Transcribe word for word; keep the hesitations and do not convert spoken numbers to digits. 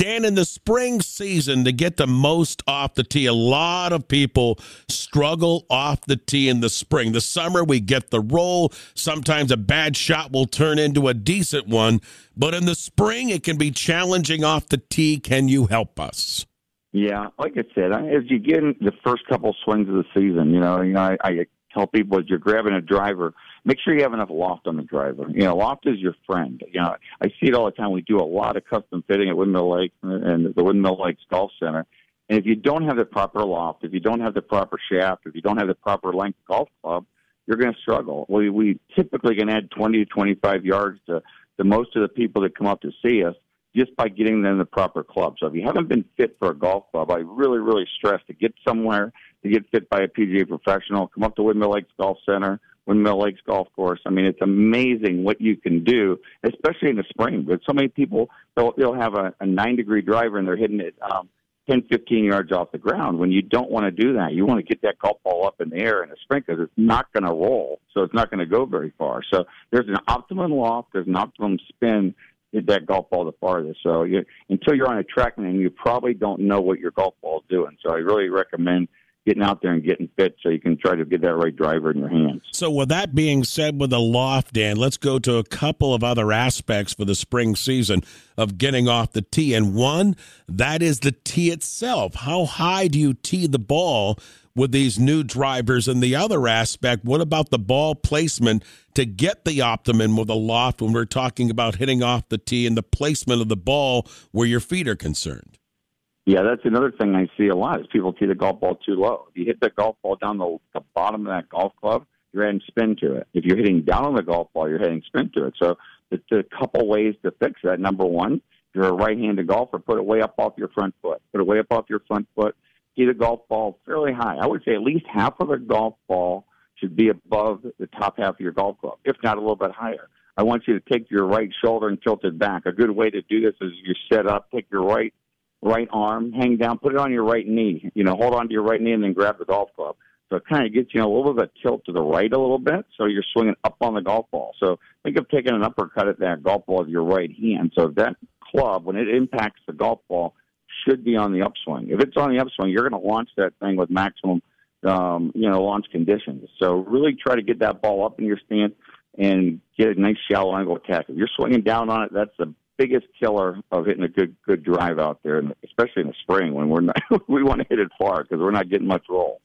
Dan, in the spring season, to get the most off the tee, a lot of people struggle off the tee in the spring. The summer, we get the roll. Sometimes a bad shot will turn into a decent one. But in the spring, it can be challenging off the tee. Can you help us? Yeah, like I said, as you get in the first couple swings of the season, you know, you know I, I tell people as you're grabbing a driver, make sure you have enough loft on the driver. You know, loft is your friend. You know, I see it all the time. We do a lot of custom fitting at Windmill Lakes and the Windmill Lakes Golf Center. And if you don't have the proper loft, if you don't have the proper shaft, if you don't have the proper length golf club, you're going to struggle. We, we typically can add twenty to twenty-five yards to, to most of the people that come up to see us, just by getting them the proper club. So if you haven't been fit for a golf club, I really, really stress to get somewhere, to get fit by a P G A professional, come up to Windmill Lakes Golf Center, Windmill Lakes Golf Course. I mean, it's amazing what you can do, especially in the spring. But so many people, they'll, they'll have a, a nine-degree driver and they're hitting it um, ten, fifteen yards off the ground when you don't want to do that. You want to get that golf ball up in the air in the spring because it's not going to roll, so it's not going to go very far. So there's an optimum loft, there's an optimum spin, hit that golf ball the farthest. So you, until you're on a Trackman, you probably don't know what your golf ball is doing. So I really recommend getting out there and getting fit so you can try to get that right driver in your hands. So with that being said, with the loft, Dan, let's go to a couple of other aspects for the spring season of getting off the tee. And one, that is the tee itself. How high do you tee the ball with these new drivers? And the other aspect, what about the ball placement to get the optimum with a loft when we're talking about hitting off the tee and the placement of the ball where your feet are concerned? Yeah, that's another thing I see a lot is people tee the golf ball too low. If you hit the golf ball down the, the bottom of that golf club, you're adding spin to it. If you're hitting down on the golf ball, you're adding spin to it. So there's a couple ways to fix that. Number one, if you're a right-handed golfer, put it way up off your front foot. Put it way up off your front foot. Tee the golf ball fairly high. I would say at least half of a golf ball should be above the top half of your golf club, if not a little bit higher. I want you to take your right shoulder and tilt it back. A good way to do this is you set up, take your right right arm, hang down, put it on your right knee. You know, hold on to your right knee and then grab the golf club. So it kind of gets you a little bit of a tilt to the right a little bit, so you're swinging up on the golf ball. So think of taking an uppercut at that golf ball with your right hand. So that club, when it impacts the golf ball, should be on the upswing. If it's on the upswing, you're going to launch that thing with maximum, um, you know, launch conditions. So really try to get that ball up in your stance and get a nice shallow angle attack. If you're swinging down on it, that's the biggest killer of hitting a good good drive out there, and especially in the spring when we're not, we want to hit it far because we're not getting much roll.